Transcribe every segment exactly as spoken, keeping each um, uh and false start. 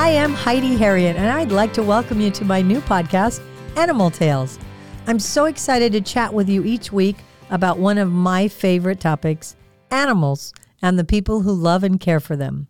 I am Heidi Herriott, and I'd like to welcome you to my new podcast, Animal Tales. I'm so excited to chat with you each week about one of my favorite topics, animals, and the people who love and care for them.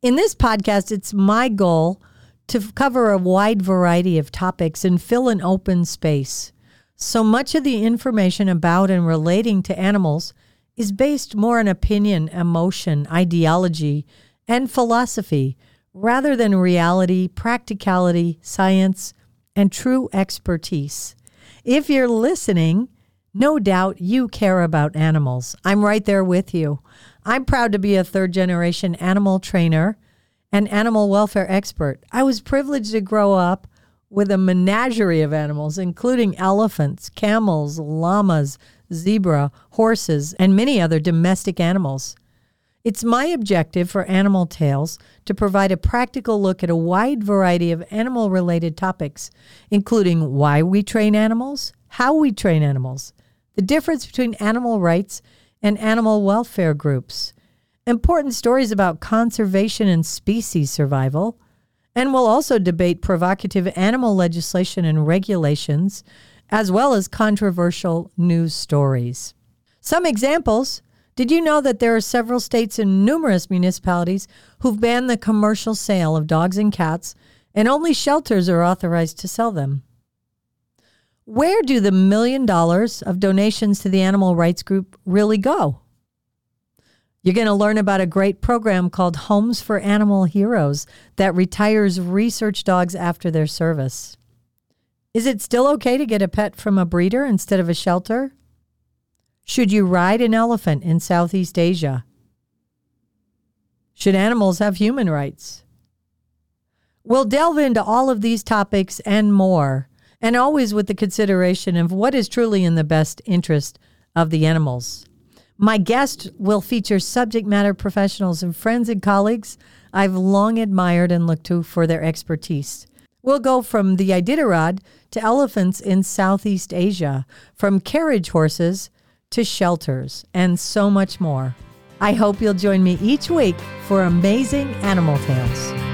In this podcast, it's my goal to cover a wide variety of topics and fill an open space. So much of the information about and relating to animals is based more on opinion, emotion, ideology, and philosophy, rather than reality, practicality, science, and true expertise. If you're listening, no doubt you care about animals. I'm right there with you. I'm proud to be a third-generation animal trainer and animal welfare expert. I was privileged to grow up with a menagerie of animals, including elephants, camels, llamas, zebra, horses, and many other domestic animals. It's my objective for Animal Tales to provide a practical look at a wide variety of animal-related topics, including why we train animals, how we train animals, the difference between animal rights and animal welfare groups, important stories about conservation and species survival, and we'll also debate provocative animal legislation and regulations, as well as controversial news stories. Some examples. Did you know that there are several states and numerous municipalities who've banned the commercial sale of dogs and cats, and only shelters are authorized to sell them? Where do the million dollars of donations to the animal rights group really go? You're going to learn about a great program called Homes for Animal Heroes that retires research dogs after their service. Is it still okay to get a pet from a breeder instead of a shelter? Should you ride an elephant in Southeast Asia? Should animals have human rights? We'll delve into all of these topics and more, and always with the consideration of what is truly in the best interest of the animals. My guest will feature subject matter professionals and friends and colleagues I've long admired and looked to for their expertise. We'll go from the Iditarod to elephants in Southeast Asia, from carriage horses to shelters, and so much more. I hope you'll join me each week for amazing Animal Tales.